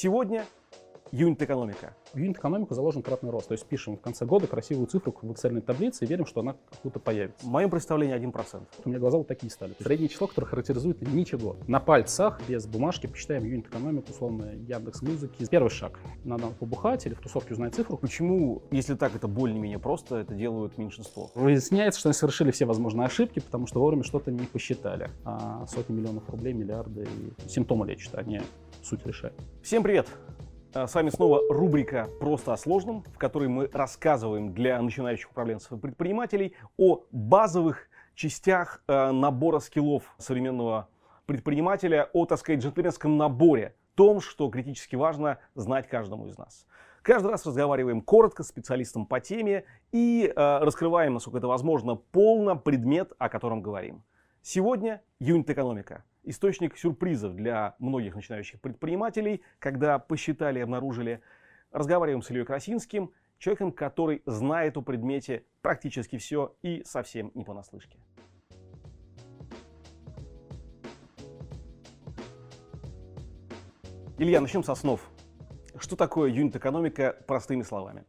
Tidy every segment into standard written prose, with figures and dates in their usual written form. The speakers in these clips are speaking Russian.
Сегодня юнит-экономика. В юнит-экономику заложен кратный рост. То есть пишем в конце года красивую цифру в эксельной таблице и верим, что она как-то появится. В моем представлении 1%. У меня глаза вот такие стали. Среднее число, которое характеризует ничего. На пальцах, без бумажки, посчитаем юнит-экономику, условно, Яндекс.Музыки. Первый шаг. Надо побухать или в тусовке узнать цифру. Почему, если так это более-менее просто, это делают меньшинство? Выясняется, что они совершили все возможные ошибки, потому что вовремя что-то не посчитали. А сотни миллионов рублей, миллиарды и симптомы лечат, а не суть решает. Всем привет! С вами снова рубрика «Просто о сложном», в которой мы рассказываем для начинающих управленцев и предпринимателей о базовых частях набора скиллов современного предпринимателя, о, так сказать, джентльменском наборе, том, что критически важно знать каждому из нас. Каждый раз разговариваем коротко с специалистом по теме и раскрываем, насколько это возможно, полно предмет, о котором говорим. Сегодня юнит-экономика. Источник сюрпризов для многих начинающих предпринимателей, когда посчитали и обнаружили. Разговариваем с Ильей Красинским, человеком, который знает о предмете практически все и совсем не понаслышке. Илья, начнем с основ. Что такое юнит-экономика простыми словами?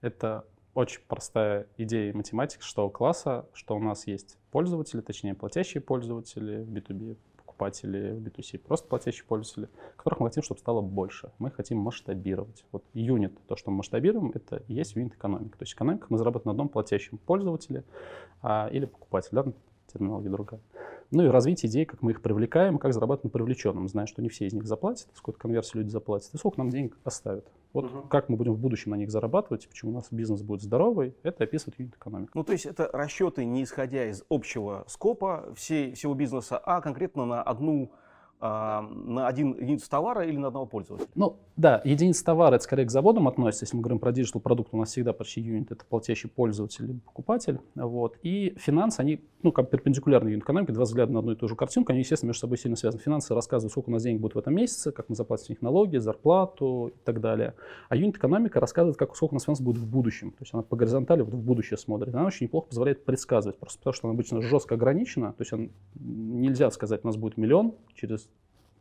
Это очень простая идея математики, что класса, что у нас есть пользователи, точнее платящие пользователи в B2B. Покупатели в B2C, просто платящие пользователи, которых мы хотим, чтобы стало больше. Мы хотим масштабировать. Вот юнит, то, что мы масштабируем, это и есть юнит-экономика. То есть экономика мы зарабатываем на одном платящем пользователе или покупателе, да, терминология другая. Ну и развитие идей, как мы их привлекаем, как зарабатываем привлеченным, зная, что не все из них заплатят, сколько конверсий люди заплатят и сколько нам денег оставят. Вот как мы будем в будущем на них зарабатывать, почему у нас бизнес будет здоровый, это описывает юнит-экономика. Ну то есть это расчеты, не исходя из общего скопа всего бизнеса, а конкретно на одну на один единицу товара или на одного пользователя? Ну да, единица товара это скорее к заводам относится. Если мы говорим про диджитал продукт, у нас всегда почти юнит это платящий пользователь или покупатель. Вот. И финансы, они как перпендикулярные юнит-экономике, два взгляда на одну и ту же картинку, они, естественно, между собой сильно связаны. Финансы рассказывают, сколько у нас денег будет в этом месяце, как мы заплатим их налоги, зарплату и так далее. А юнит-экономика рассказывает, сколько у нас финансов будет в будущем. То есть она по горизонтали вот в будущее смотрит. Она очень неплохо позволяет предсказывать, просто потому что она обычно жестко ограничена. То есть нельзя сказать, у нас будет миллион через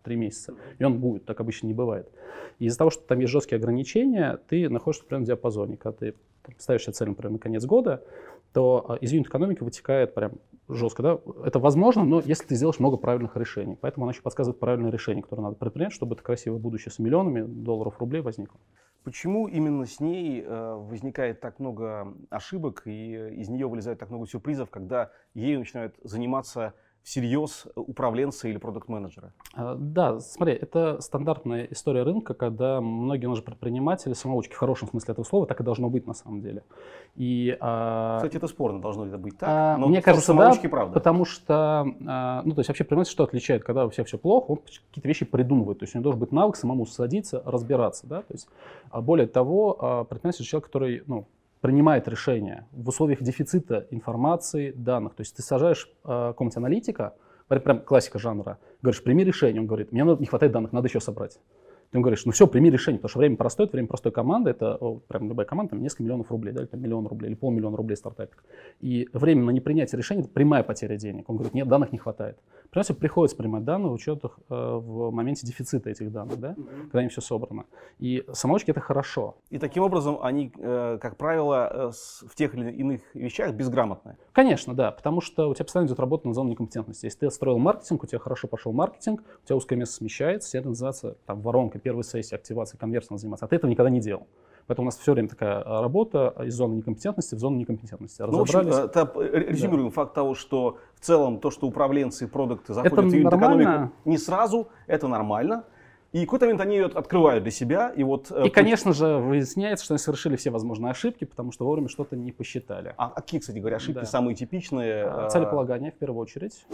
3 месяца, и он будет, так обычно не бывает. И из-за того, что там есть жесткие ограничения, ты находишься прямо в диапазоне. Когда ты ставишь себе цель, например, на конец года, то из юнит-экономики вытекает прям жестко. Да? Это возможно, но если ты сделаешь много правильных решений. Поэтому она еще подсказывает правильное решение, которое надо предпринять, чтобы это красивое будущее с миллионами долларов, рублей возникло. Почему именно с ней возникает так много ошибок, и из нее вылезает так много сюрпризов, когда ею начинают заниматься всерьез управленцы или продакт-менеджеры? Да, смотри, это стандартная история рынка, когда многие наши предприниматели, самоучки в хорошем смысле этого слова, так и должно быть на самом деле. И, кстати, это спорно, должно ли это быть так, но мне кажется, самоучки, да, правда. Потому что, то есть вообще понимаете, что отличает, когда у всех все плохо, он какие-то вещи придумывает, то есть у него должен быть навык самому садиться, разбираться, да, то есть более того, предприниматель человек, который, принимает решения в условиях дефицита информации, данных. То есть ты сажаешь какого-нибудь аналитика, прям классика жанра, говоришь, прими решение, он говорит, мне не хватает данных, надо еще собрать. Ты ему говоришь, прими решение, потому что время простой команды, это прям любая команда, там несколько миллионов рублей, да, или там миллион рублей, или полмиллиона рублей стартапик. И время на непринятие решения – это прямая потеря денег. Он говорит, нет, данных не хватает. Понимаете, приходится принимать данные в учетах в моменте дефицита этих данных, да, когда им все собрано. И самоучки – это хорошо. И таким образом они, как правило, в тех или иных вещах безграмотны? Конечно, да, потому что у тебя постоянно идет работа над зоной некомпетентности. Если ты строил маркетинг, у тебя хорошо пошел маркетинг, у тебя узкое место смещается, это называется там воронкой. Первая сессия активации, конверсия надо заниматься. А ты этого никогда не делал. Поэтому у нас все время такая работа из зоны некомпетентности в зону некомпетентности. Разобрались. Ну, в общем, резюмируем факт того, что в целом то, что управленцы и продукты заходят в юнит-экономику не сразу, это нормально. И какой-то момент они ее открывают для себя. И конечно же, выясняется, что они совершили все возможные ошибки, потому что вовремя что-то не посчитали. А какие, кстати говоря, ошибки самые типичные? Целеполагание, в первую очередь.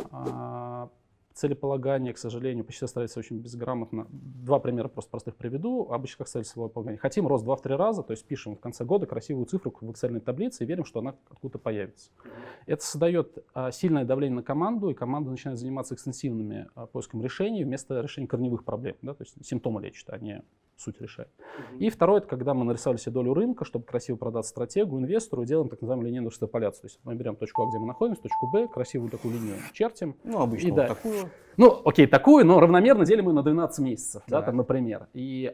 Целеполагание, к сожалению, почти ставится очень безграмотно. Два примера просто простых приведу. Обычно как целеполагание. Хотим рост 2-3 раза, то есть пишем в конце года красивую цифру в эксельной таблице и верим, что она откуда-то появится. Это создает сильное давление на команду, и команда начинает заниматься экстенсивными поиском решений вместо решения корневых проблем. Да? То есть симптомы лечат, а не суть решает. И второе, это когда мы нарисовали себе долю рынка, чтобы красиво продать стратегию инвестору, делаем так называемую линейную шестополяцию. То есть мы берем точку А, где мы находимся, точку Б, красивую такую линию чертим. Ну, обычно и вот такую. Ну, окей, такую, но равномерно делим ее на 12 месяцев, да, там, например. И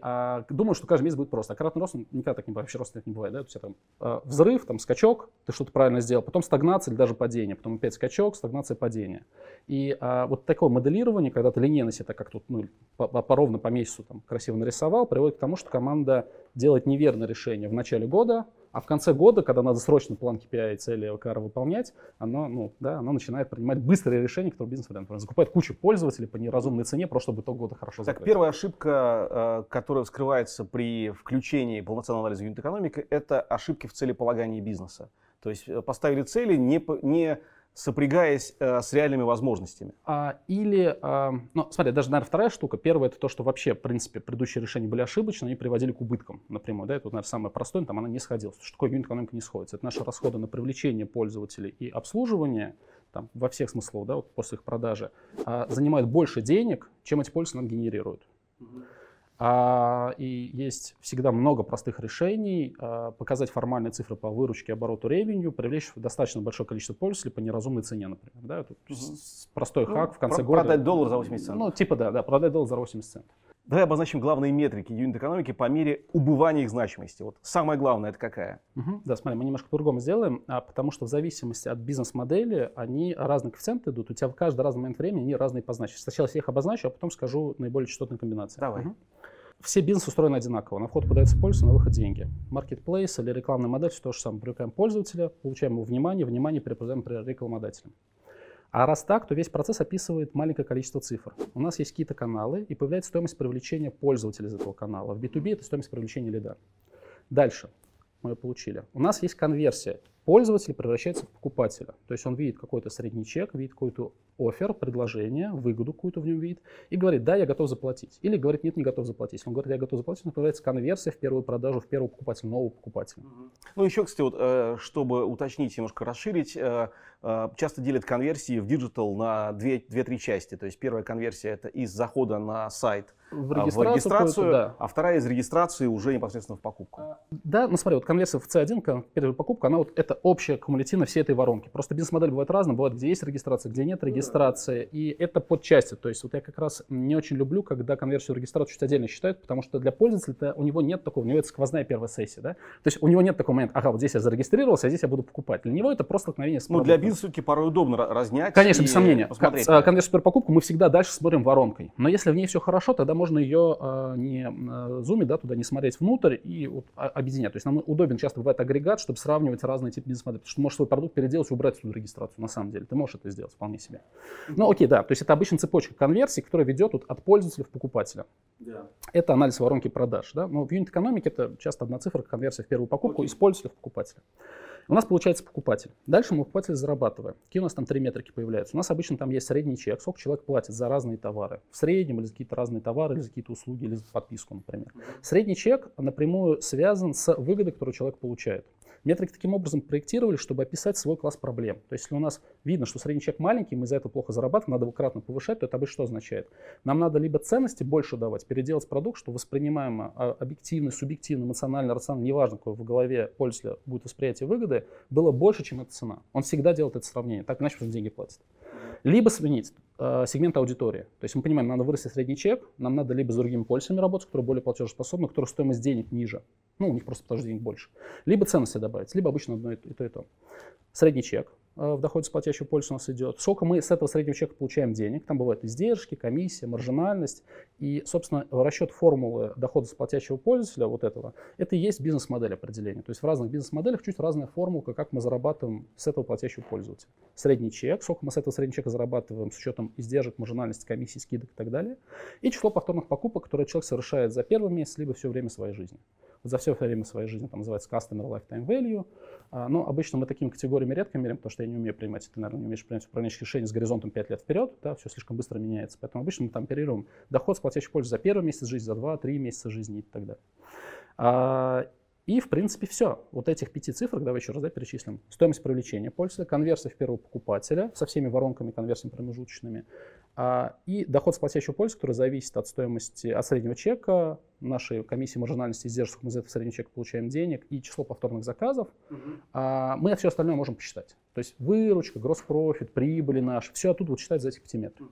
думаю, что каждый месяц будет просто. А кратный рост, никогда так не бывает, вообще роста не бывает. Да? То есть, там, взрыв, там, скачок, ты что-то правильно сделал, потом стагнация или даже падение, потом опять скачок, стагнация, падение. И вот такое моделирование, когда ты линейно себе так как тут, ну, ровно по месяцу там, красиво нарисовал, приводит к тому, что команда делает неверное решение в начале года, а в конце года, когда надо срочно план KPI и цели OKR выполнять, она, ну, да, начинает принимать быстрые решения, которые бизнес-вариант. Закупает кучу пользователей по неразумной цене, просто чтобы итог года хорошо закрыть. Так, первая ошибка, которая вскрывается при включении полноценного анализа юнит-экономики, это ошибки в целеполагании бизнеса. То есть поставили цели, не сопрягаясь с реальными возможностями. Ну, смотри, даже, наверное, вторая штука. Первая — это то, что вообще, в принципе, предыдущие решения были ошибочны, они приводили к убыткам напрямую. Да? Это, наверное, самое простое, там она не сходилась. Что такое юнит-экономика не сходится? Это наши расходы на привлечение пользователей и обслуживание, там, во всех смыслах, да, вот после их продажи, занимают больше денег, чем эти пользователи нам генерируют. И есть всегда много простых решений, показать формальные цифры по выручке, обороту, ревенью, привлечь достаточно большое количество пользователей по неразумной цене, например. Да? Это простой хак в конце года. Продать доллар за 80 центов. Ну, типа да, продать доллар за 80 центов. Давай обозначим главные метрики юнит-экономики по мере убывания их значимости. Вот самое главное — это какая? Да, смотри, мы немножко по-другому сделаем, потому что в зависимости от бизнес-модели они разные коэффициенты идут. У тебя в каждый разный момент времени они разные по значимости. Сначала я их обозначу, а потом скажу наиболее частотные комбинации. Давай. Все бизнесы устроены одинаково. На вход подается польза, на выход деньги. Маркетплейс или рекламная модель — все то же самое. Привлекаем пользователя, получаем его внимание перепродаем рекламодателям. А раз так, то весь процесс описывает маленькое количество цифр. У нас есть какие-то каналы, и появляется стоимость привлечения пользователя из этого канала. В B2B это стоимость привлечения лида. Дальше мы ее получили. У нас есть конверсия. Пользователь превращается в покупателя. То есть он видит какой-то средний чек, видит какой-то оффер, предложение, выгоду какую-то в нем видит, и говорит: да, я готов заплатить. Или говорит: нет, не готов заплатить. Если он говорит: я готов заплатить, у нас появляется конверсия в первую продажу, в первого покупателя, нового покупателя. Ну, еще, кстати, вот, чтобы уточнить, немножко расширить, часто делят конверсии в диджитал на 2-3 части. То есть первая конверсия — это из захода на сайт в регистрацию да. А вторая из регистрации уже непосредственно в покупку. Да, ну смотри, вот конверсия в C1, первая покупка, она вот это общая кумулятивно всей этой воронки. Просто бизнес-модель бывает разная. Бывает, где есть регистрация, где нет регистрации. И это подчасти. То есть вот я как раз не очень люблю, когда конверсию в регистрацию чуть отдельно считают, потому что для пользователя у него нет такого, у него это сквозная первая сессия. Да? То есть у него нет такого момента: ага, вот здесь я зарегистрировался, а здесь я буду покупать. Для него это просто столкновение с продуктом. Ну, для бизнеса-таки порой удобно разнять. Конечно, без сомнения. Конверсию первую покупку мы всегда дальше смотрим воронкой. Но если в ней все хорошо, тогда можно ее не зумить, да, туда не смотреть внутрь и вот, объединять. То есть нам удобен часто бывает агрегат, чтобы сравнивать разные типы бизнес-моделей. Потому что ты можешь свой продукт переделать и убрать эту регистрацию. На самом деле ты можешь это сделать вполне себе. Ну окей, да. То есть это обычно цепочка конверсий, которая ведет вот от пользователя в покупателя. Yeah. Это анализ воронки продаж. Да? Но в юнит-экономике это часто одна цифра, конверсия в первую покупку, из пользователя в покупателя. У нас получается покупатель. Дальше мы покупателя зарабатываем. Какие у нас там три метрики появляются? У нас обычно там есть средний чек, сколько человек платит за разные товары. В среднем или за какие-то разные товары, или за какие-то услуги, или за подписку, например. Средний чек напрямую связан с выгодой, которую человек получает. Метрики таким образом проектировали, чтобы описать свой класс проблем. То есть если у нас видно, что средний чек маленький, мы за это плохо зарабатываем, надо его кратно повышать, то это обычно что означает? Нам надо либо ценности больше давать, переделать продукт, что воспринимаемо объективно, субъективно, эмоционально, рационально, неважно, какое в голове пользователя будет восприятие выгоды, было больше, чем эта цена. Он всегда делает это сравнение, так иначе он деньги платит. Либо сменить сегмент аудитории. То есть мы понимаем, нам надо вырастить средний чек, нам надо либо с другими пользователями работать, которые более платежеспособны, у которых стоимость денег ниже. Ну, у них просто потому что денег больше. Либо ценности добавить, либо обычно одно и то, и то. Средний чек в доходе с платящего пользователя у нас идет. Сколько мы с этого среднего чека получаем денег? Там бывают издержки, комиссия, маржинальность. И, собственно, расчет формулы дохода с платящего пользователя вот этого, это и есть бизнес-модель определения. То есть в разных бизнес-моделях чуть разная формулка, как мы зарабатываем с этого платящего пользователя. Средний чек, сколько мы с этого среднего чека зарабатываем с учетом издержек, маржинальности, комиссий, скидок и так далее. И число повторных покупок, которые человек совершает за первый месяц, либо все время своей жизни. Вот за все время своей жизни, там называется Customer Lifetime Value. Но обычно мы такими категориями редко меряем, потому что я не умею принимать, ты, наверное, не умеешь принимать управленческие решения с горизонтом 5 лет вперед, да, все слишком быстро меняется. Поэтому обычно мы там перерываем доход с платящей пользы за первый месяц жизни, за 2-3 месяца жизни и так далее. И, в принципе, все. Вот этих 5 цифр, давай еще раз перечислим. Стоимость привлечения пользователя, конверсия в первого покупателя со всеми воронками, конверсиями промежуточными, и доход с платящего пользователя, который зависит от стоимости, от среднего чека, нашей комиссии маржинальности издержек, мы за это в средний чек получаем денег, и число повторных заказов, мы все остальное можем посчитать. То есть выручка, гросс-профит, прибыли наши, все оттуда вот считать за эти пятиметры.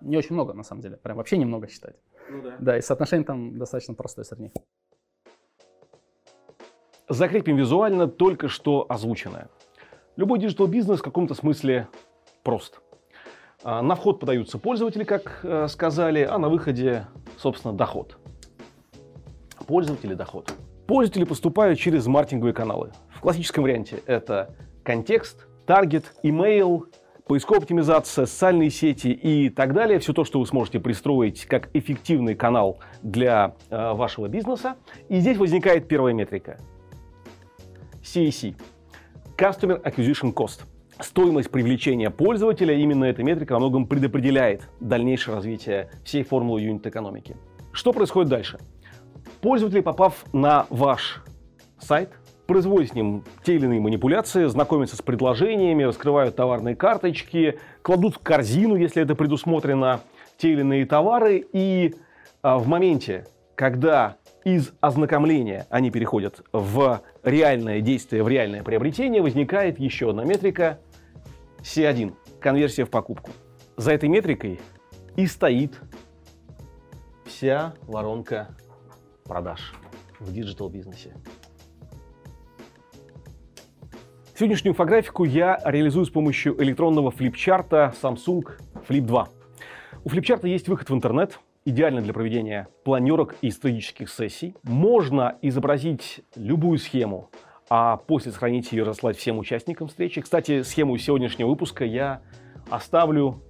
Не очень много, на самом деле, прям вообще немного считать. Ну, да. Да, и соотношение там достаточно простое среднее. Закрепим визуально только что озвученное. Любой диджитал-бизнес в каком-то смысле прост. На вход подаются пользователи, как сказали, а на выходе, собственно, доход. Пользователи, доход. Пользователи поступают через маркетинговые каналы. В классическом варианте это контекст, таргет, имейл, поисковая оптимизация, социальные сети и так далее. Все то, что вы сможете пристроить как эффективный канал для вашего бизнеса. И здесь возникает первая метрика. CAC. Customer Acquisition Cost. Стоимость привлечения пользователя, именно эта метрика во многом предопределяет дальнейшее развитие всей формулы юнит-экономики. Что происходит дальше? Пользователи, попав на ваш сайт, производят с ним те или иные манипуляции, знакомятся с предложениями, раскрывают товарные карточки, кладут в корзину, если это предусмотрено, те или иные товары. И в моменте, когда из ознакомления они переходят в реальное действие, в реальное приобретение, возникает еще одна метрика C1 – конверсия в покупку. За этой метрикой и стоит вся воронка продаж в диджитал-бизнесе. Сегодняшнюю инфографику я реализую с помощью электронного флипчарта Samsung Flip 2. У флипчарта есть выход в интернет. Идеально для проведения планерок и стратегических сессий. Можно изобразить любую схему, а после сохранить ее и разослать всем участникам встречи. Кстати, схему сегодняшнего выпуска я оставлю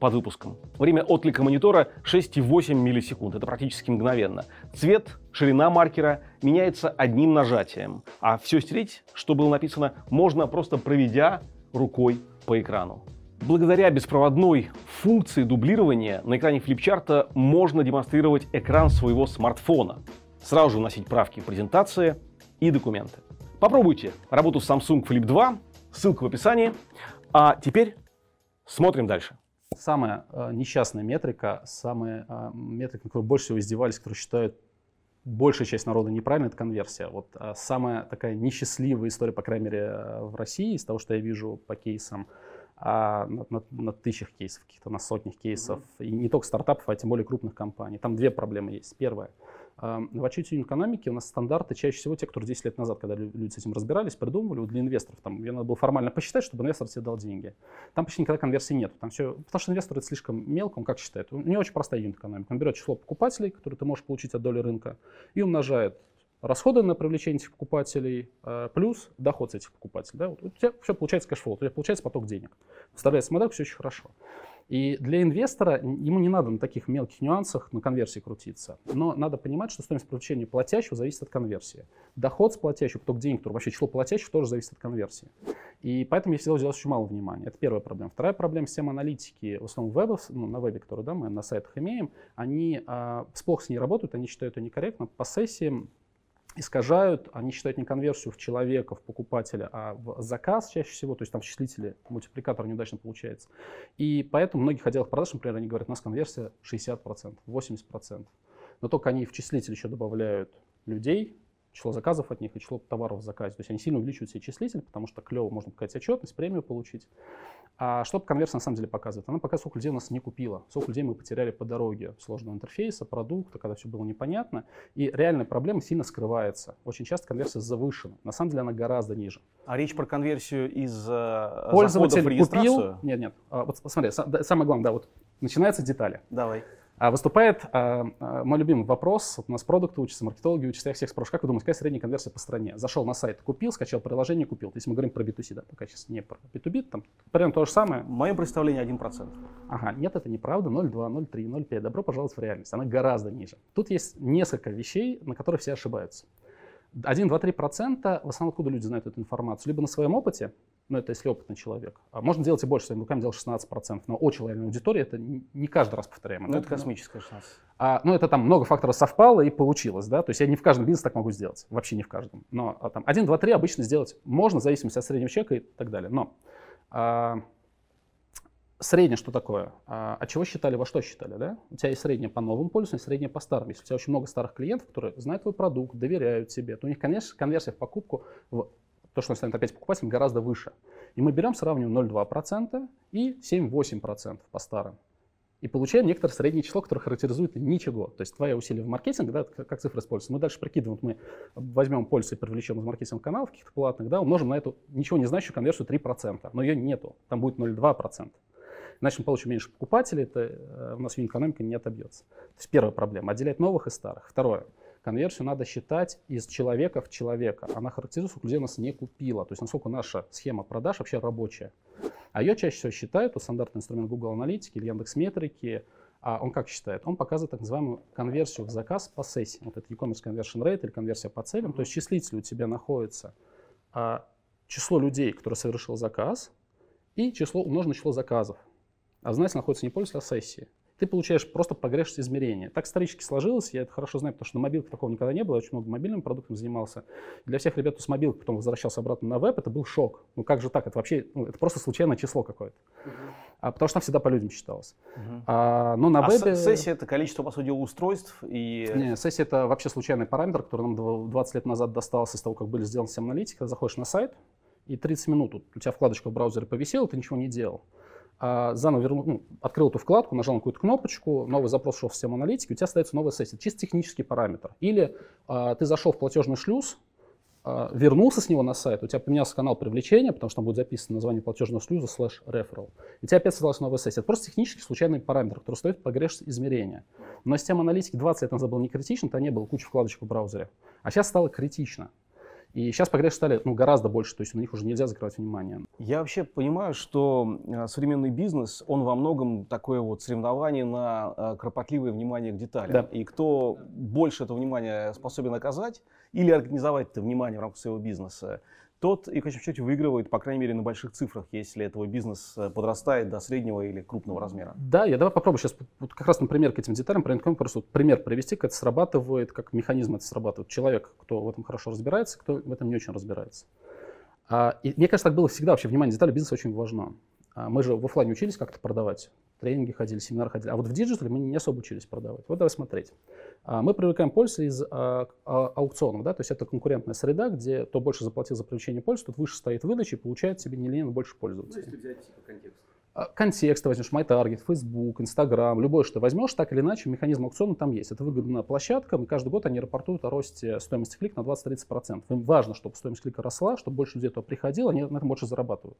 под выпуском. Время отклика монитора 6,8 миллисекунд. Это практически мгновенно. Цвет, ширина маркера меняется одним нажатием. А все стереть, что было написано, можно просто проведя рукой по экрану. Благодаря беспроводной функции дублирования на экране флипчарта можно демонстрировать экран своего смартфона, сразу же вносить правки в презентации и документы. Попробуйте работу с Samsung Flip 2, ссылка в описании. А теперь смотрим дальше. Самая несчастная метрика, самая метрика, на которую больше всего издевались, которую считают большая часть народа неправильно, это конверсия. Вот самая такая несчастливая история, по крайней мере, в России, из того, что я вижу по кейсам, на тысячах кейсов, каких-то на сотнях кейсов, и не только стартапов, а тем более крупных компаний. Там две проблемы есть. Первая. В отчете юнит-экономики у нас стандарты чаще всего те, которые 10 лет назад, когда люди с этим разбирались, придумывали вот для инвесторов. Там ее надо было формально посчитать, чтобы инвестор тебе дал деньги. Там почти никогда конверсии нет. Там все, потому что инвестор это слишком мелко, он как считает? У него очень простая юнит-экономика. Он берет число покупателей, которые ты можешь получить от доли рынка, и умножает расходы на привлечение этих покупателей плюс доход с этих покупателей. Да? Вот у тебя все получается кэшфлоу, у тебя получается поток денег. Вставляется модель, все очень хорошо. И для инвестора ему не надо на таких мелких нюансах на конверсии крутиться. Но надо понимать, что стоимость привлечения платящего зависит от конверсии. Доход с платящего, поток денег, который вообще число платящих, тоже зависит от конверсии. И поэтому я всегда уделял очень мало внимания. Это первая проблема. Вторая проблема — система аналитики, в основном вебов, на вебе, которые мы на сайтах имеем, они сплохо с ней работают, они считают ее некорректно. По сессиям искажают, они считают не конверсию в человека, в покупателя, а в заказ чаще всего, то есть там в числителе мультипликатор неудачно получается. И поэтому в многих отделах продаж, например, они говорят, у нас конверсия 60%, 80%. Но только они в числитель еще добавляют людей, число заказов от них и число товаров в заказе. То есть они сильно увеличивают себе числитель, потому что клево можно показать отчетность, премию получить. А что конверсия на самом деле показывает? Она показывает, сколько людей у нас не купило, сколько людей мы потеряли по дороге сложного интерфейса, продукта, когда все было непонятно. И реальная проблема сильно скрывается. Очень часто конверсия завышена. На самом деле она гораздо ниже. А речь про конверсию из заходов в регистрацию? Нет. Вот смотри, самое главное, да, вот начинаются детали. Давай. Выступает мой любимый вопрос. Вот у нас продукты учатся, маркетологи учатся. Я всех спрашиваю, как вы думаете, какая средняя конверсия по стране? Зашел на сайт, купил, скачал приложение, купил. Если мы говорим про B2C, да, пока сейчас не про B2B, там примерно то же самое. В моем представлении 1%. Ага, нет, это неправда. 0,2, 0,3, 0,5. Добро пожаловать в реальность. Она гораздо ниже. Тут есть несколько вещей, на которые все ошибаются. 1-2-3%, в основном откуда люди знают эту информацию? Либо на своем опыте, но это если опытный человек. Можно делать и больше, своими руками делать 16%. Но очень лояльная аудитория, это не каждый раз повторяемо. Ну, это космическая 16. Это там много факторов совпало и получилось. Да? То есть я не в каждом бизнесе так могу сделать. Вообще не в каждом. Но там 1, 2, 3 обычно сделать можно, в зависимости от среднего чека и так далее. Но Среднее что такое? А чего считали, во что считали, да? У тебя есть среднее по новым пользователям, среднее по старым. Если у тебя очень много старых клиентов, которые знают твой продукт, доверяют тебе, то у них, конечно, конверсия в покупку, то, что они станут опять покупателем, гораздо выше. И мы берем, сравниваем 0,2% и 7-8% по старым. И получаем некоторое среднее число, которое характеризует ничего. То есть твои усилия в маркетинге, да, как цифры используются. Мы дальше прикидываем, вот мы возьмем пользу и привлечем из маркетинговых каналов, каких-то платных, да, умножим на эту ничего не значащую конверсию 3%. Но ее нету, там будет 0,2%. Иначе мы получим меньше покупателей, это у нас юнит-экономика не отобьется. То есть первая проблема – отделять новых и старых. Второе. Конверсию надо считать из человека в человека. Она характеризуется, сколько людей у нас не купила. То есть насколько наша схема продаж вообще рабочая. А ее чаще всего считают, вот стандартный инструмент Google Аналитики или Яндекс.Метрики, он как считает? Он показывает так называемую конверсию в заказ по сессии. Вот это e-commerce conversion rate или конверсия по целям. То есть в числителе у тебя находится число людей, которые совершил заказ, и число умноженное число заказов. А в знаете, находится не пользователь, а сессии. Ты получаешь просто погрешность измерения. Так исторически сложилось, я это хорошо знаю, потому что на мобилке такого никогда не было, я очень много мобильным продуктом занимался. Для всех ребят, кто с мобилки потом возвращался обратно на веб, это был шок. Ну как же так? Это вообще это просто случайное число какое-то. Потому что там всегда по людям считалось. Но на вебе... сессия — это количество, по сути, устройств? И... Не, сессия — это вообще случайный параметр, который нам 20 лет назад достался из того, как были сделаны все аналитики. Когда заходишь на сайт, и 30 минут у тебя вкладочка в браузере повисела, ты ничего не делал. Заново вернул, открыл эту вкладку, нажал на какую-то кнопочку, новый запрос шел в систему аналитики, у тебя остается новая сессия. Чисто технический параметр. Или ты зашел в платежный шлюз, вернулся с него на сайт, у тебя поменялся канал привлечения, потому что там будет записано название платежного шлюза /referral. У тебя опять создалась новая сессия. Это просто технически случайный параметр, который стоит погрешность измерения. Но система аналитики 20 лет назад была не критична, там не было кучи вкладочек в браузере. А сейчас стало критично. И сейчас погрешности стали гораздо больше, то есть на них уже нельзя закрывать внимание. Я вообще понимаю, что современный бизнес, он во многом такое вот соревнование на кропотливое внимание к деталям. Да. И кто больше этого внимания способен оказать или организовать это внимание в рамках своего бизнеса, тот и в конечном счете выигрывает, по крайней мере, на больших цифрах, если этого бизнес подрастает до среднего или крупного размера. Да, я давай попробую сейчас вот как раз на пример к этим деталям, просто пример привести, как это срабатывает, как механизм это срабатывает. Человек, кто в этом хорошо разбирается, кто в этом не очень разбирается. И мне кажется, так было всегда. Вообще внимание деталей бизнеса очень важно. Мы же в офлайне учились как-то продавать. Тренинги ходили, семинары ходили. А вот в диджитале мы не особо учились продавать. Вот давай смотреть. Мы привлекаем пользу из аукционов. Да? То есть это конкурентная среда, где кто больше заплатил за привлечение пользы, тот выше стоит выдачи и получает себе нелинейно больше пользователей. Ну, если взять типа контекст. Контекст ты возьмешь, MyTarget, Facebook, Instagram, любое, что ты возьмешь, так или иначе механизм аукциона там есть. Это выгодная площадка, и каждый год они рапортуют о росте стоимости клика на 20-30%. Им важно, чтобы стоимость клика росла, чтобы больше людей туда приходило, они на этом больше зарабатывают.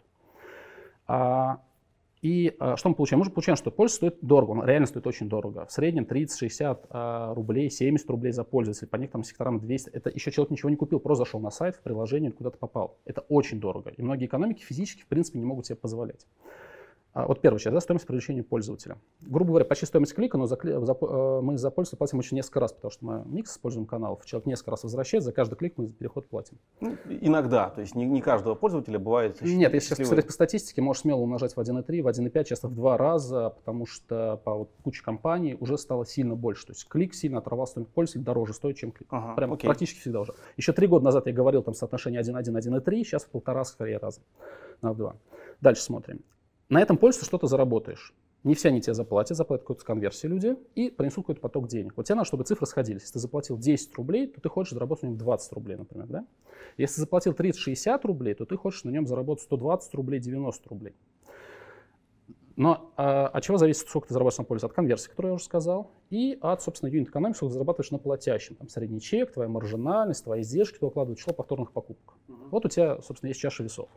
И что мы получаем? Мы же получаем, что польза стоит дорого, он реально стоит очень дорого. В среднем 30-60 рублей, 70 рублей за пользователя, по некоторым секторам 200. Это еще человек ничего не купил, просто зашел на сайт, в приложение, куда-то попал. Это очень дорого. И многие экономики физически, в принципе, не могут себе позволять. Вот первая часть, да, стоимость привлечения пользователя. Грубо говоря, почти стоимость клика, но мы за пользу платим еще несколько раз, потому что мы микс используем каналов, человек несколько раз возвращает, за каждый клик мы за переход платим. Иногда, то есть не каждого пользователя бывает. Нет, если сейчас посмотреть по статистике, можешь смело умножать в 1,3, в 1,5, часто в 2 раза, потому что по куче компаний уже стало сильно больше. То есть клик сильно оторвал стоимость пользователя, дороже стоит, чем клик. Ага, прям практически всегда уже. Еще 3 года назад я говорил там соотношение 1,1, 1,3, сейчас в 1,5 скорее раза, на 2. Дальше смотрим. На этом пользу что-то заработаешь. Не все они тебе заплатят какую-то конверсию люди и принесут какой-то поток денег. Вот тебе надо, чтобы цифры сходились. Если ты заплатил 10 рублей, то ты хочешь заработать на нем 20 рублей, например. Да? Если ты заплатил 30-60 рублей, то ты хочешь на нем заработать 120 рублей, 90 рублей. Но от чего зависит, сколько ты заработаешь на пользу? От конверсии, которую я уже сказал, и от, собственно, юнит-экономики, сколько ты зарабатываешь на платящем. Там средний чек, твоя маржинальность, твои издержки, ты укладываешь число повторных покупок. Вот у тебя, собственно, есть чаша весов.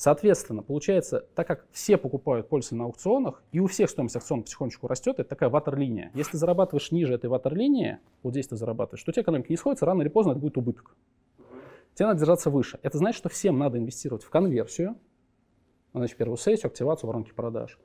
Соответственно, получается, так как все покупают пользу на аукционах, и у всех стоимость аукциона потихонечку растет, это такая ватерлиния. Если ты зарабатываешь ниже этой ватерлинии, вот здесь ты зарабатываешь, то у тебя экономика не сходится, рано или поздно это будет убыток. Тебе надо держаться выше. Это значит, что всем надо инвестировать в конверсию, значит, первую сессию, активацию, воронки продаж,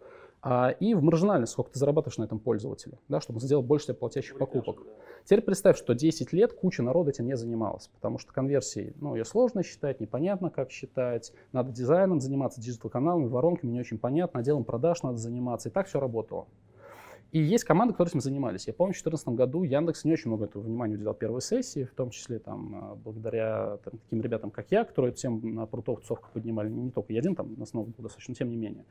и в маржинальность, сколько ты зарабатываешь на этом пользователе, да, чтобы сделать больше тебе платящих покупок. Теперь представь, что 10 лет куча народа этим не занималась, потому что конверсии, ее сложно считать, непонятно, как считать. Надо дизайном заниматься, диджитал-каналами, воронками, не очень понятно, делом продаж надо заниматься. И так все работало. И есть команды, которые этим занимались. Я помню, в 2014 году Яндекс не очень много этого внимания уделял первой сессии, в том числе там, благодаря там, таким ребятам, как я, которые тем на прутовых цовках поднимали, не только я один, там, на основу был достаточно, но тем не менее.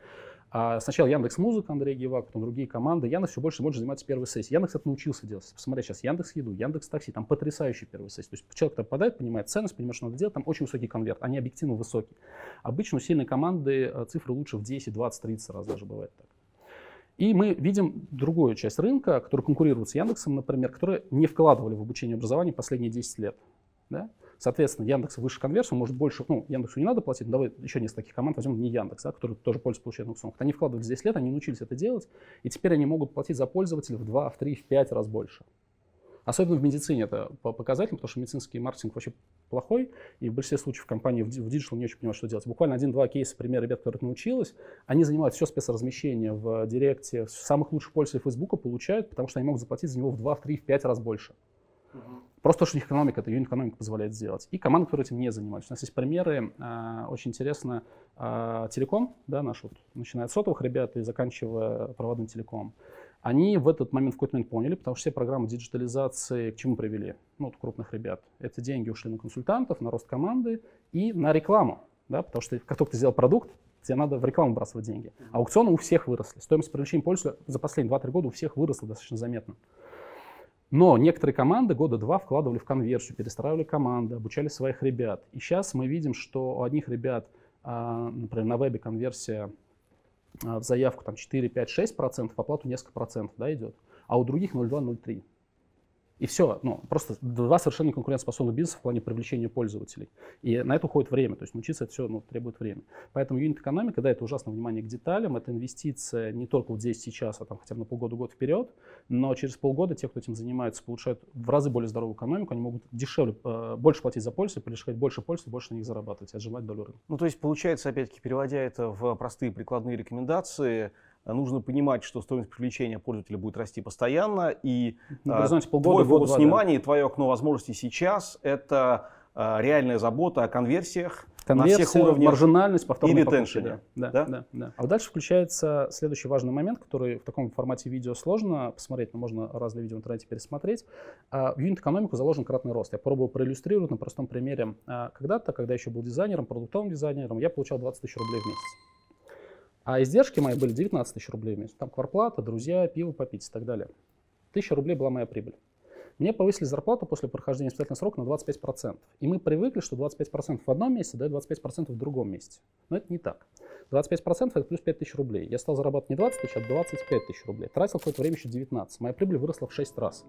А сначала Яндекс.Музыка, Андрей Гевак, потом другие команды. Яндекс все больше и больше занимается первой сессией. Яндекс это научился делать. Посмотри, сейчас Яндекс.Еду, Яндекс.Такси, там потрясающие первые сессии. То есть человек, который попадает, понимает ценность, понимает, что надо делать, там очень высокий конверт, они объективно высокие. Обычно у сильной команды цифры лучше в 10, 20, 30 раз даже бывает так. И мы видим другую часть рынка, которая конкурирует с Яндексом, например, которые не вкладывали в обучение и образование последние 10 лет. Да? Соответственно, Яндекс выше конверсию, может больше, ну, Яндексу не надо платить, но давай еще несколько таких команд возьмем, не Яндекс, да, которые тоже пользу получают на аукционах. Они вкладывали 10 лет, они научились это делать, и теперь они могут платить за пользователей в 2, в 3, в 5 раз больше. Особенно в медицине это показатель, потому что медицинский маркетинг вообще плохой, и в большинстве случаев компании в диджитал не очень понимают, что делать. Буквально 1-2 кейса, пример ребят, которых научилась, они занимают все спецразмещение в Директе, самых лучших пользователей Фейсбука получают, потому что они могут заплатить за него в 2, в 3, в 5 раз больше. Просто что у них экономика, это юнит-экономика позволяет сделать. И команды, которые этим не занимались. У нас есть примеры, очень интересно, телеком, да, наш вот, начиная от сотовых ребят и заканчивая проводным телекомом. Они в этот момент, в какой-то момент поняли, потому что все программы диджитализации к чему привели? Ну, вот крупных ребят. Эти деньги ушли на консультантов, на рост команды и на рекламу, да, потому что как только ты сделал продукт, тебе надо в рекламу бросать деньги. А аукционы у всех выросли. Стоимость привлечения пользователя за последние 2-3 года у всех выросла достаточно заметно. Но некоторые команды года два вкладывали в конверсию, перестраивали команды, обучали своих ребят. И сейчас мы видим, что у одних ребят, например, на вебе конверсия в заявку там, 4, 5, 6%, в оплату несколько процентов, да, идет, а у других 0,2, 0,3. И все, ну, просто два совершенно конкурентоспособных бизнеса в плане привлечения пользователей. И на это уходит время, то есть научиться это все, ну, требует времени. Поэтому юнит-экономика, да, это ужасное внимание к деталям, это инвестиция не только вот здесь сейчас, а там хотя бы на полгода-год вперед, но через полгода те, кто этим занимается, получают в разы более здоровую экономику, они могут дешевле, больше платить за пользователей, получать больше пользы, больше на них зарабатывать, отжимать долю рынка. Ну, то есть, получается, опять-таки, переводя это в простые прикладные рекомендации, нужно понимать, что стоимость привлечения пользователя будет расти постоянно, и твой фокус внимания, да, и твое окно возможностей сейчас – это реальная забота о конверсиях, на всех уровнях, маржинальность, повторная и ретеншене. Да. А вот дальше включается следующий важный момент, который в таком формате видео сложно посмотреть, но можно разные видео в интернете пересмотреть. В юнит-экономику заложен кратный рост. Я пробую проиллюстрировать на простом примере. Когда-то, когда я еще был дизайнером, продуктовым дизайнером, я получал 20 тысяч рублей в месяц. А издержки мои были 19 тысяч рублей в месяц. Там квартплата, друзья, пиво попить и так далее. 1000 рублей была моя прибыль. Мне повысили зарплату после прохождения испытательного срока на 25%. И мы привыкли, что 25% в одном месяце дает 25% в другом месяце. Но это не так. 25% это плюс 5 тысяч рублей. Я стал зарабатывать не 20 тысяч, а 25 тысяч рублей. Тратил какое-то время еще 19. Моя прибыль выросла в 6 раз.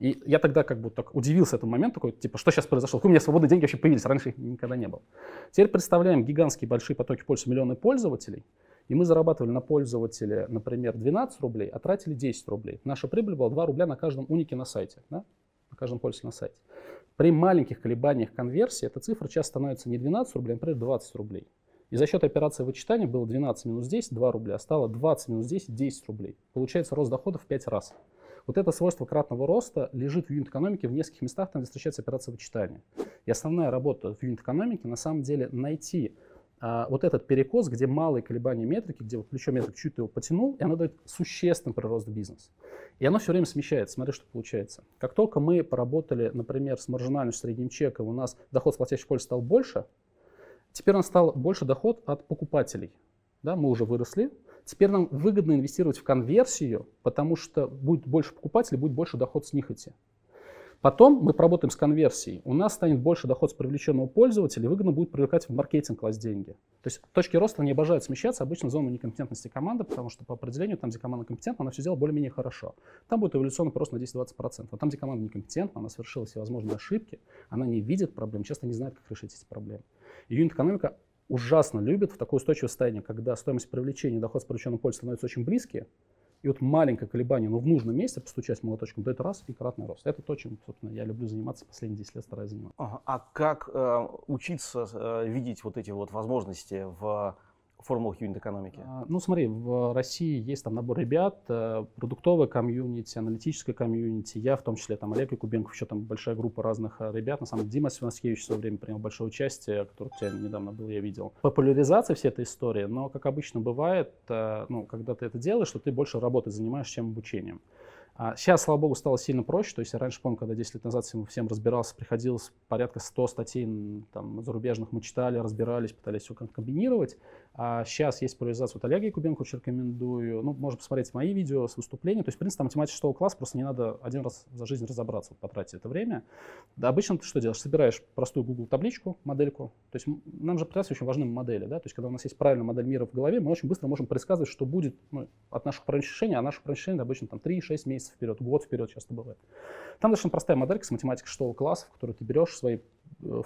И я тогда как бы так удивился этому моменту, такой, типа, что сейчас произошло? У меня свободные деньги вообще появились, раньше их никогда не было. Теперь представляем гигантские большие потоки пользователей, миллионы пользователей, и мы зарабатывали на пользователя, например, 12 рублей, а тратили 10 рублей. Наша прибыль была 2 рубля на каждом унике на сайте, да? На каждом пользователе на сайте. При маленьких колебаниях конверсии эта цифра часто становится не 12 рублей, а, например, 20 рублей. И за счет операции вычитания было 12 минус 10, 2 рубля, стало 20 минус 10, 10 рублей. Получается рост доходов в 5 раз. Вот это свойство кратного роста лежит в юнит-экономике в нескольких местах, там, где встречается операция вычитания. И основная работа в юнит-экономике на самом деле найти вот этот перекос, где малые колебания метрики, где вот плечо метрик чуть его потянул, и оно дает существенный прирост бизнеса. И оно все время смещается. Смотри, что получается. Как только мы поработали, например, с маржинальностью, средним чеком, у нас доход с платящей пользы стал больше, теперь у нас стал больше доход от покупателей. Да, мы уже выросли. Теперь нам выгодно инвестировать в конверсию, потому что будет больше покупателей, будет больше доход с них идти. Потом мы поработаем с конверсией, у нас станет больше доход с привлеченного пользователя, и выгодно будет привлекать в маркетинг класть деньги. То есть точки роста, они обожают смещаться обычно в зону некомпетентности команды, потому что по определению там, где команда компетентна, она все делала более-менее хорошо. Там будет эволюционный просто на 10-20%. А там, где команда некомпетентна, она совершила все возможные ошибки, она не видит проблем, часто не знает, как решить эти проблемы. И юнит-экономика ужасно любят в такое устойчивое состояние, когда стоимость привлечения и доход с привлеченного пользователя становятся очень близкие, и вот маленькое колебание, но в нужном месте, постучать молоточком, дает раз и кратный рост. Это то, чем, собственно, я люблю заниматься последние 10 лет, стараюсь заниматься. А как учиться видеть вот эти вот возможности в формулах юнит-экономики? Ну, смотри, в России есть там набор ребят, продуктовое комьюнити, аналитическое комьюнити, я в том числе, там, Олег Кубенков, еще там большая группа разных ребят, на самом деле Дима Свиносхевич в свое время принял большое участие, который у тебя недавно был, я видел. Популяризация всей этой истории, но, как обычно бывает, ну, когда ты это делаешь, что ты больше работой занимаешься, чем обучением. Сейчас, слава богу, стало сильно проще, то есть я раньше помню, когда 10 лет назад всем разбирался, приходилось порядка 100 статей там, зарубежных, мы читали, разбирались, пытались все комбинировать. А сейчас есть популяризация от Олега Кубенкова, очень рекомендую, ну, можно посмотреть мои видео с выступлением, то есть, в принципе, математика 6 класса, просто не надо один раз за жизнь разобраться, вот, потратить это время. Да, обычно ты что делаешь? Собираешь простую Google табличку, модельку, то есть нам же преподаватели очень важны модели, да, то есть когда у нас есть правильная модель мира в голове, мы очень быстро можем предсказывать, что будет ну, от наших решений, а наших решений обычно там 3-6 месяцев вперед, год вперед часто бывает. Там достаточно простая моделька с математикой 6 класса, в которую ты берешь свои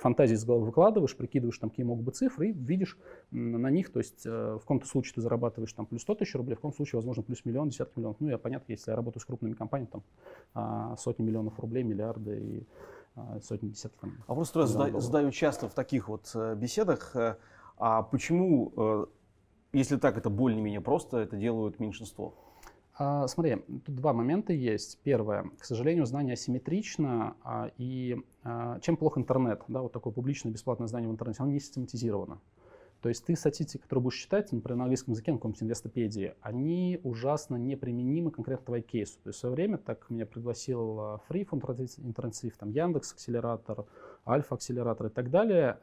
фантазии из головы, выкладываешь, прикидываешь, там, какие могут быть цифры, и видишь на них, то есть в каком-то случае ты зарабатываешь там, плюс 100 тысяч рублей, в каком случае, возможно, плюс миллион, десятки миллионов. Ну, я понятно, если я работаю с крупными компаниями, там сотни миллионов рублей, миллиарды и сотни десятков. Там, а просто я задаю часто в таких вот беседах, а почему, если так это более-менее просто, это делают меньшинство? Смотри, тут два момента есть. Первое, к сожалению, знание асимметрично, и чем плох интернет, да, вот такое публичное бесплатное знание в интернете, оно не систематизировано. То есть ты статьи, которые будешь читать, например, на английском языке, на каком-то инвестопедии, они ужасно неприменимы конкретно к твоему кейсу. То есть в свое время так меня пригласил Free фонд интенсив, там Яндекс акселератор, Альфа акселератор и так далее.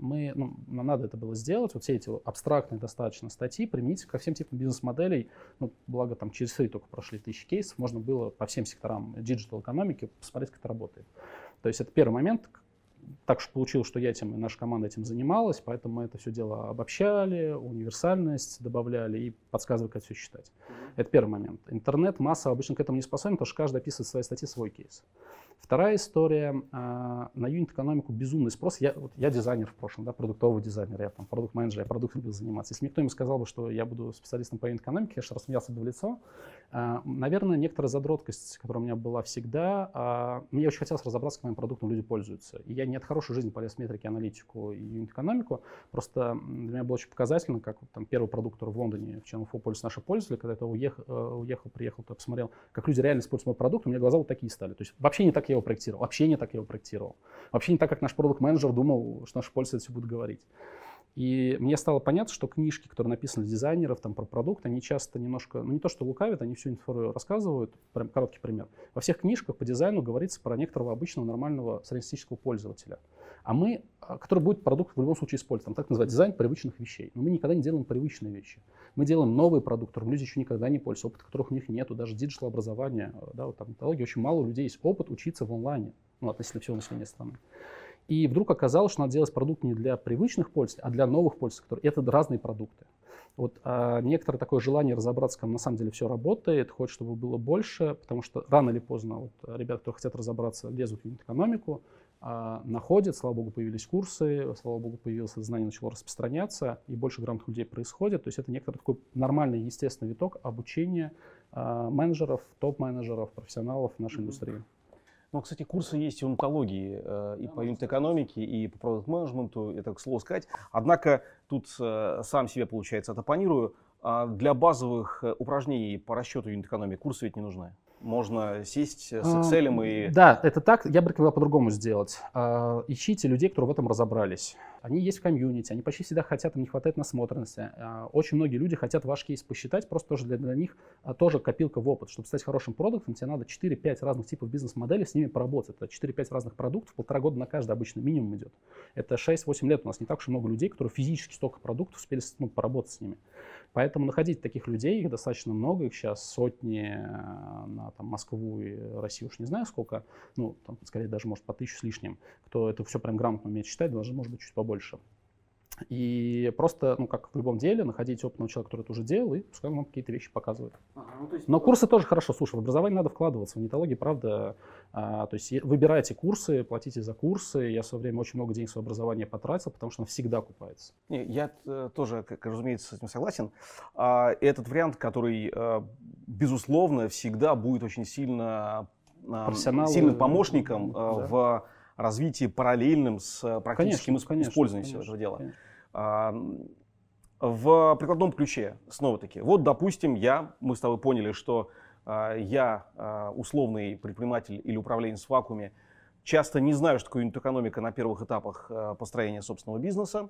Мы, ну, нам надо это было сделать, вот все эти абстрактные достаточно статьи применить ко всем типам бизнес-моделей. Ну, благо там через Free только прошли 1000 кейсов, можно было по всем секторам диджитал-экономики посмотреть, как это работает. То есть это первый момент. Так уж получилось, что я этим, и наша команда этим занималась, поэтому мы это все дело обобщали, универсальность добавляли и подсказывали, как все считать. Это первый момент. Интернет массово обычно к этому не способен, потому что каждый описывает в своей статье свой кейс. Вторая история. На юнит-экономику безумный спрос. Я дизайнер в прошлом, да, продуктовый дизайнер, я там продукт-менеджер, я продуктом буду заниматься. Если мне кто-нибудь сказал бы, что я буду специалистом по юнит-экономике, я же рассмеялся бы в лицо. Наверное, некоторая задроткость, которая у меня была всегда, мне очень хотелось разобраться, как моим продуктом люди пользуются. И я не от хорошей жизни полез в метрики, аналитику и юнит-экономику. Просто для меня было очень показательно, как там, первый продукт, который в Лондоне, в ЧМФУ пользовались наши пользователи, когда я приехал, то посмотрел, как люди реально используют мой продукт, у меня глаза вот такие стали. То есть вообще не так я его проектировал, вообще не так, как наш продукт-менеджер думал, что наши пользователи все будут говорить. И мне стало понятно, что книжки, которые написаны для дизайнеров там, про продукт, они часто немножко, ну не то что лукавят, они всю информацию рассказывают, прям короткий пример. Во всех книжках по дизайну говорится про некоторого обычного нормального среднестатистического пользователя, который будет продукт в любом случае использовать, там, так называть дизайн привычных вещей. Но мы никогда не делаем привычные вещи. Мы делаем новые продукты, которым люди еще никогда не пользуются, опыт которых у них нету, даже диджитал-образования, да, вот там Нетология, очень мало у людей есть опыт учиться в онлайне, ну, относительно всего населения страны. И вдруг оказалось, что надо делать продукт не для привычных пользователей, а для новых пользователей, которые это разные продукты. Вот некоторое такое желание разобраться, как на самом деле все работает, хочет, чтобы было больше, потому что рано или поздно вот, ребята, которые хотят разобраться, лезут в юнит-экономику, находят, слава богу, появились курсы, слава богу, появилось знание, начало распространяться, и больше грамотных людей происходит. То есть это некоторый такой нормальный, естественный виток обучения менеджеров, топ-менеджеров, профессионалов в нашей индустрии. Ну, кстати, курсы есть и в онкологии, и по юнит-экономике, и по продакт-менеджменту, это к слову сказать. Однако тут сам себе, получается, отопонирую. Для базовых упражнений по расчету юнит-экономии курсы ведь не нужны. Можно сесть с Excel и... Да, это так. Я бы рекомендовал по-другому сделать. Ищите людей, которые в этом разобрались. Они есть в комьюнити, они почти всегда хотят, им не хватает насмотренности. Очень многие люди хотят ваш кейс посчитать, просто тоже для них тоже копилка в опыт. Чтобы стать хорошим продуктом, тебе надо 4-5 разных типов бизнес-моделей, с ними поработать. Это 4-5 разных продуктов, 1,5 года на каждый обычно минимум идет. Это 6-8 лет у нас не так уж много людей, которые физически столько продуктов успели поработать с ними. Поэтому находить таких людей, их достаточно много, их сейчас сотни на там, Москву и Россию, уж не знаю сколько, ну, там, скорее даже, может, по 1000 с лишним, кто это все прям грамотно умеет считать, даже, может быть, чуть побольше. И просто, ну, как в любом деле, находить опытного человека, который это уже делал, и пускай вам какие-то вещи показывает. Но курсы тоже хорошо. Слушай, в образование надо вкладываться, в нетологии, правда. То есть выбирайте курсы, платите за курсы. Я в свое время очень много денег в свое образование потратил, потому что оно всегда окупается. Я тоже, как, разумеется, с этим согласен. Этот вариант, который, безусловно, всегда будет очень сильным помощником в развитие параллельным с практическим использованием всего этого дела. в прикладном ключе, снова-таки. Вот, допустим, мы с тобой поняли, что я, условный предприниматель или управленец в вакууме, часто не знаю, что такое юнит-экономика на первых этапах построения собственного бизнеса.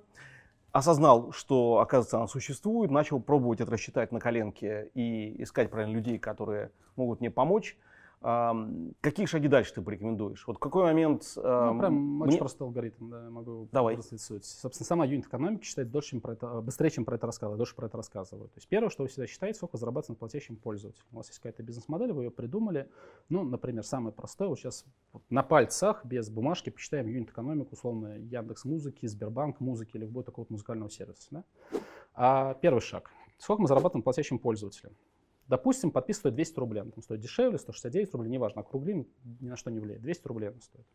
Осознал, что, оказывается, она существует, начал пробовать это рассчитать на коленке и искать, правильно, людей, которые могут мне помочь. Какие шаги дальше ты порекомендуешь? Вот в какой момент... Очень простой алгоритм, да, я могу просветить. Собственно, сама юнит-экономика считает быстрее, чем про это рассказываю, дольше про это рассказывают. То есть первое, что вы всегда считаете, сколько зарабатывать на платящем пользователе. У вас есть какая-то бизнес-модель, вы ее придумали. Ну, например, самое простое, вот сейчас на пальцах, без бумажки, почитаем юнит-экономику, условно, Яндекс.Музыки, Сбербанк музыки или любого такого музыкального сервиса. Да? Первый шаг. Сколько мы зарабатываем на платящем пользователе? Допустим, подписка стоит 200 рублей, там стоит дешевле, 169 рублей, неважно, округлим, ни на что не влияет, 200 рублей она стоит.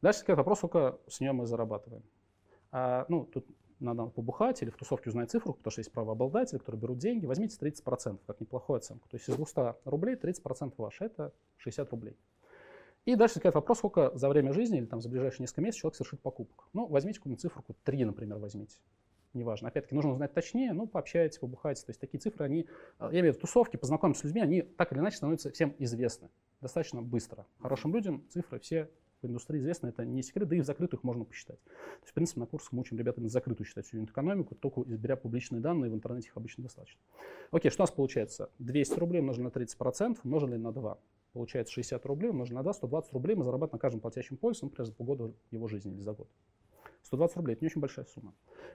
Дальше такой вопрос, сколько с нее мы зарабатываем. Тут надо побухать или в тусовке узнать цифру, потому что есть правообладатели, которые берут деньги, возьмите 30%, как неплохую оценку. То есть из 200 рублей 30% ваше, это 60 рублей. И дальше такой вопрос, сколько за время жизни или там, за ближайшие несколько месяцев человек совершит покупок. Ну, возьмите какую-нибудь цифру, 3, например, возьмите. Неважно. Опять-таки, нужно узнать точнее, пообщаетесь, побухаете. То есть такие цифры, они, я имею в виду тусовки, познакомиться с людьми, они так или иначе становятся всем известны. Достаточно быстро. Хорошим людям цифры все в индустрии известны, это не секрет, да и в закрытую их можно посчитать. То есть, в принципе, на курсах мы учим ребятам на закрытую считать всю экономику, только изберя публичные данные, в интернете их обычно достаточно. Окей, что у нас получается? 200 рублей умножили на 30%, умножили на 2. Получается 60 рублей умножили на 2, 120 рублей мы зарабатываем на каждом платящем пользователе, например, за полгода его жизни или за год. 120 рублей – это не очень большая сумма.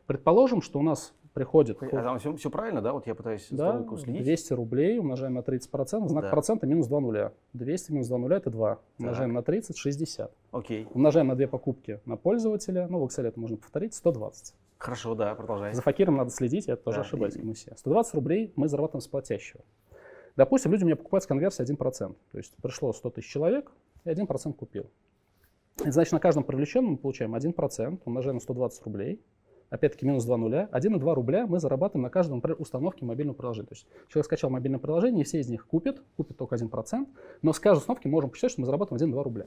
Предположим, что у нас приходит… там все правильно, да? Вот я пытаюсь за логику следить. 200 рублей умножаем на 30%, знак процента минус 2 нуля. 200 минус 2 нуля – это 2. Умножаем на 30 – 60. Окей. Умножаем на 2 покупки на пользователя, в Excel это можно повторить, 120. Хорошо, да, продолжай. За факиром надо следить, я тоже ошибаюсь, мы все. 120 рублей мы зарабатываем с платящего. Допустим, люди у меня покупают с конверсией 1%. То есть пришло 100 тысяч человек и 1% купил. Значит, на каждом привлеченном мы получаем 1%, умножаем на 120 рублей, опять-таки минус 2 нуля, 1,2 рубля мы зарабатываем на каждом, например, установке мобильного приложения. То есть человек скачал мобильное приложение, не все из них купит только 1%, но с каждой установки можем посчитать, что мы зарабатываем 1,2 рубля.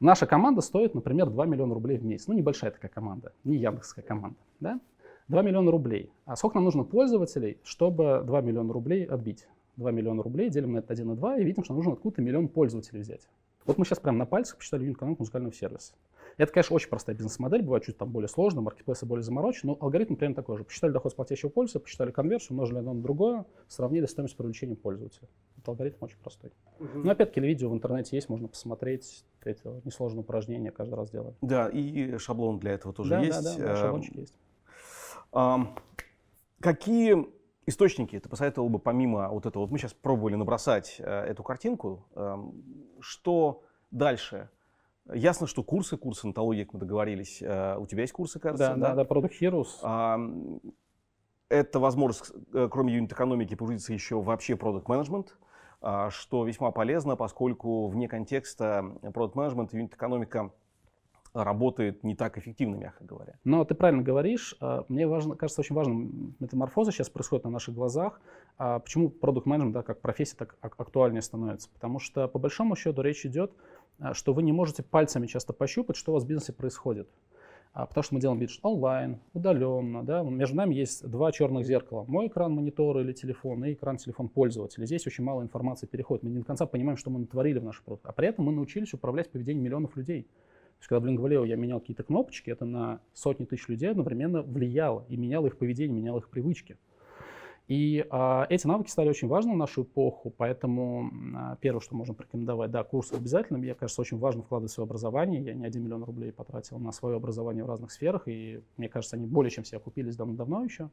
Наша команда стоит, например, 2 миллиона рублей в месяц. Небольшая такая команда, не яндексовская команда, да? 2 миллиона рублей. А сколько нам нужно пользователей, чтобы 2 миллиона рублей отбить? 2 миллиона рублей делим на 1,2 и видим, что нужно откуда-то миллион пользователей взять. Вот мы сейчас прямо на пальцах посчитали юнит-экономику музыкального сервиса. Это, конечно, очень простая бизнес-модель, бывает чуть там более сложная, маркетплейсы более заморочены, но алгоритм примерно такой же. Посчитали доход с платящего пользователя, посчитали конверсию, умножили одно на другое, сравнили стоимость привлечения пользователя. Этот алгоритм очень простой. Но опять-таки видео в интернете есть, можно посмотреть, это несложное упражнение каждый раз делаем. Да, и шаблон для этого тоже есть. Да, шаблончик есть. Какие источники ты посоветовал бы помимо вот этого? Вот мы сейчас пробовали набросать эту картинку. Что дальше? Ясно, что курсы Нетологии, как мы договорились. У тебя есть курсы, кажется? Да, Product Heroes. Это возможность, кроме юнит-экономики, погрузиться еще вообще в продакт-менеджмент, что весьма полезно, поскольку вне контекста продакт-менеджмент и юнит-экономика работает не так эффективно, мягко говоря. Но ты правильно говоришь. Мне кажется, очень важным метаморфоза сейчас происходит на наших глазах. Почему продакт-менеджмент, как профессия, так актуальнее становится? Потому что, по большому счету, речь идет, что вы не можете пальцами часто пощупать, что у вас в бизнесе происходит. Потому что мы делаем бизнес онлайн, удаленно. Да? Между нами есть два черных зеркала. Мой экран монитора или телефон, и экран-телефон пользователя. Здесь очень мало информации переходит. Мы не до конца понимаем, что мы натворили в наш продукт. А при этом мы научились управлять поведением миллионов людей. То есть, когда в Лингвалео я менял какие-то кнопочки, это на сотни тысяч людей одновременно влияло и меняло их поведение, меняло их привычки. И эти навыки стали очень важны в нашу эпоху, поэтому первое, что можно порекомендовать, курс обязательно. Мне кажется, очень важно вкладывать в свое образование. Я не 1 миллион рублей потратил на свое образование в разных сферах, и мне кажется, они более чем все окупились давно-давно еще.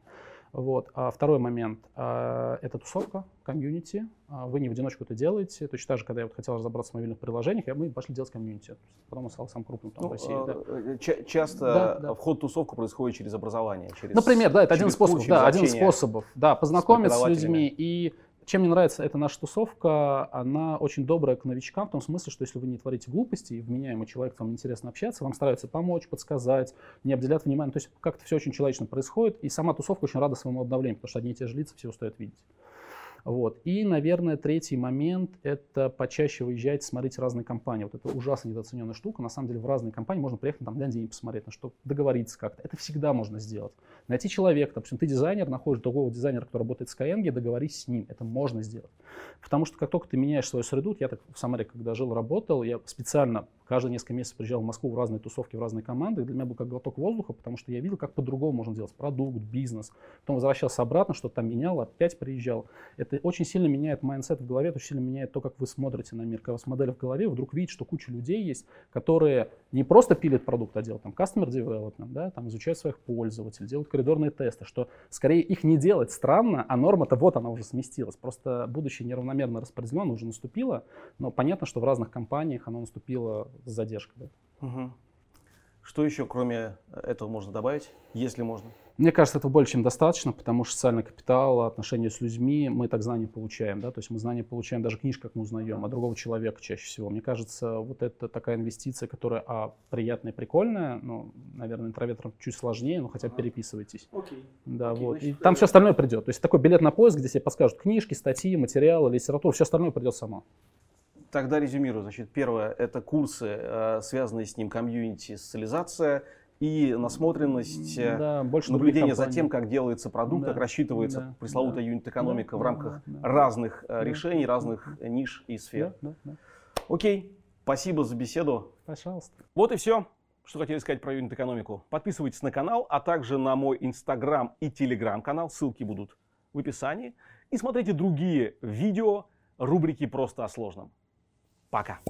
А второй момент — это тусовка, комьюнити. Вы не в одиночку это делаете. Точно так же, когда я хотел разобраться в мобильных приложениях, мы пошли делать комьюнити. Потом он стал самым крупным в России. Часто вход в тусовку происходит через образование. Например, это один из способов. Познакомиться с людьми. И чем мне нравится эта наша тусовка, она очень добрая к новичкам, в том смысле, что если вы не творите глупости, и вменяемый человек, вам интересно общаться, вам стараются помочь, подсказать, не обделять внимание. То есть как-то все очень человечно происходит, и сама тусовка очень рада своему обновлению, потому что одни и те же лица все устают видеть. Вот. И, наверное, третий момент – это почаще выезжать, смотреть разные компании. Вот это ужасно недооцененная штука. На самом деле в разные компании можно приехать там, на день и посмотреть, на что договориться как-то. Это всегда можно сделать. Найти человека, допустим, ты дизайнер, находишь другого дизайнера, который работает в Skyeng, договорись с ним. Это можно сделать. Потому что как только ты меняешь свою среду, я так в Самаре, когда жил, работал, я специально каждые несколько месяцев приезжал в Москву в разные тусовки, в разные команды. Для меня был как глоток воздуха, потому что я видел, как по-другому можно делать продукт, бизнес. Потом возвращался обратно, что-то там менял, опять приезжал. Это очень сильно меняет майндсет в голове, это очень сильно меняет то, как вы смотрите на мир. Когда у вас модель в голове, вдруг видите, что куча людей есть, которые не просто пилят продукт, а делают там customer development, да, там изучают своих пользователей, делают коридорные тесты, что скорее их не делать странно, а норма-то вот она уже сместилась. Просто будущее неравномерно распределено, уже наступило, но понятно, что в разных компаниях оно наступило с задержкой. Да. Угу. Что еще, кроме этого, можно добавить, если можно? Мне кажется, этого более чем достаточно, потому что социальный капитал, отношения с людьми, мы так знания получаем, да, то есть мы знания получаем, даже книжку, как мы узнаем, а другого человека чаще всего. Мне кажется, вот это такая инвестиция, которая приятная, прикольная, ну, наверное, интроверторам чуть сложнее, но хотя бы переписывайтесь. Окей. Да, окей, вот. Значит, и там все остальное придет. То есть такой билет на поезд, где тебе подскажут книжки, статьи, материалы, литературу, все остальное придет само. Тогда резюмирую. Значит, первое – это курсы, связанные с ним комьюнити, социализация. И насмотренность, да, наблюдение за тем, как делается продукт, да, как рассчитывается пресловутая юнит-экономика в рамках разных решений, разных ниш и сфер. Окей, спасибо за беседу. Пожалуйста. Вот и все, что хотели сказать про юнит-экономику. Подписывайтесь на канал, а также на мой Инстаграм и Телеграм-канал, ссылки будут в описании. И смотрите другие видео, рубрики «Просто о сложном». Пока.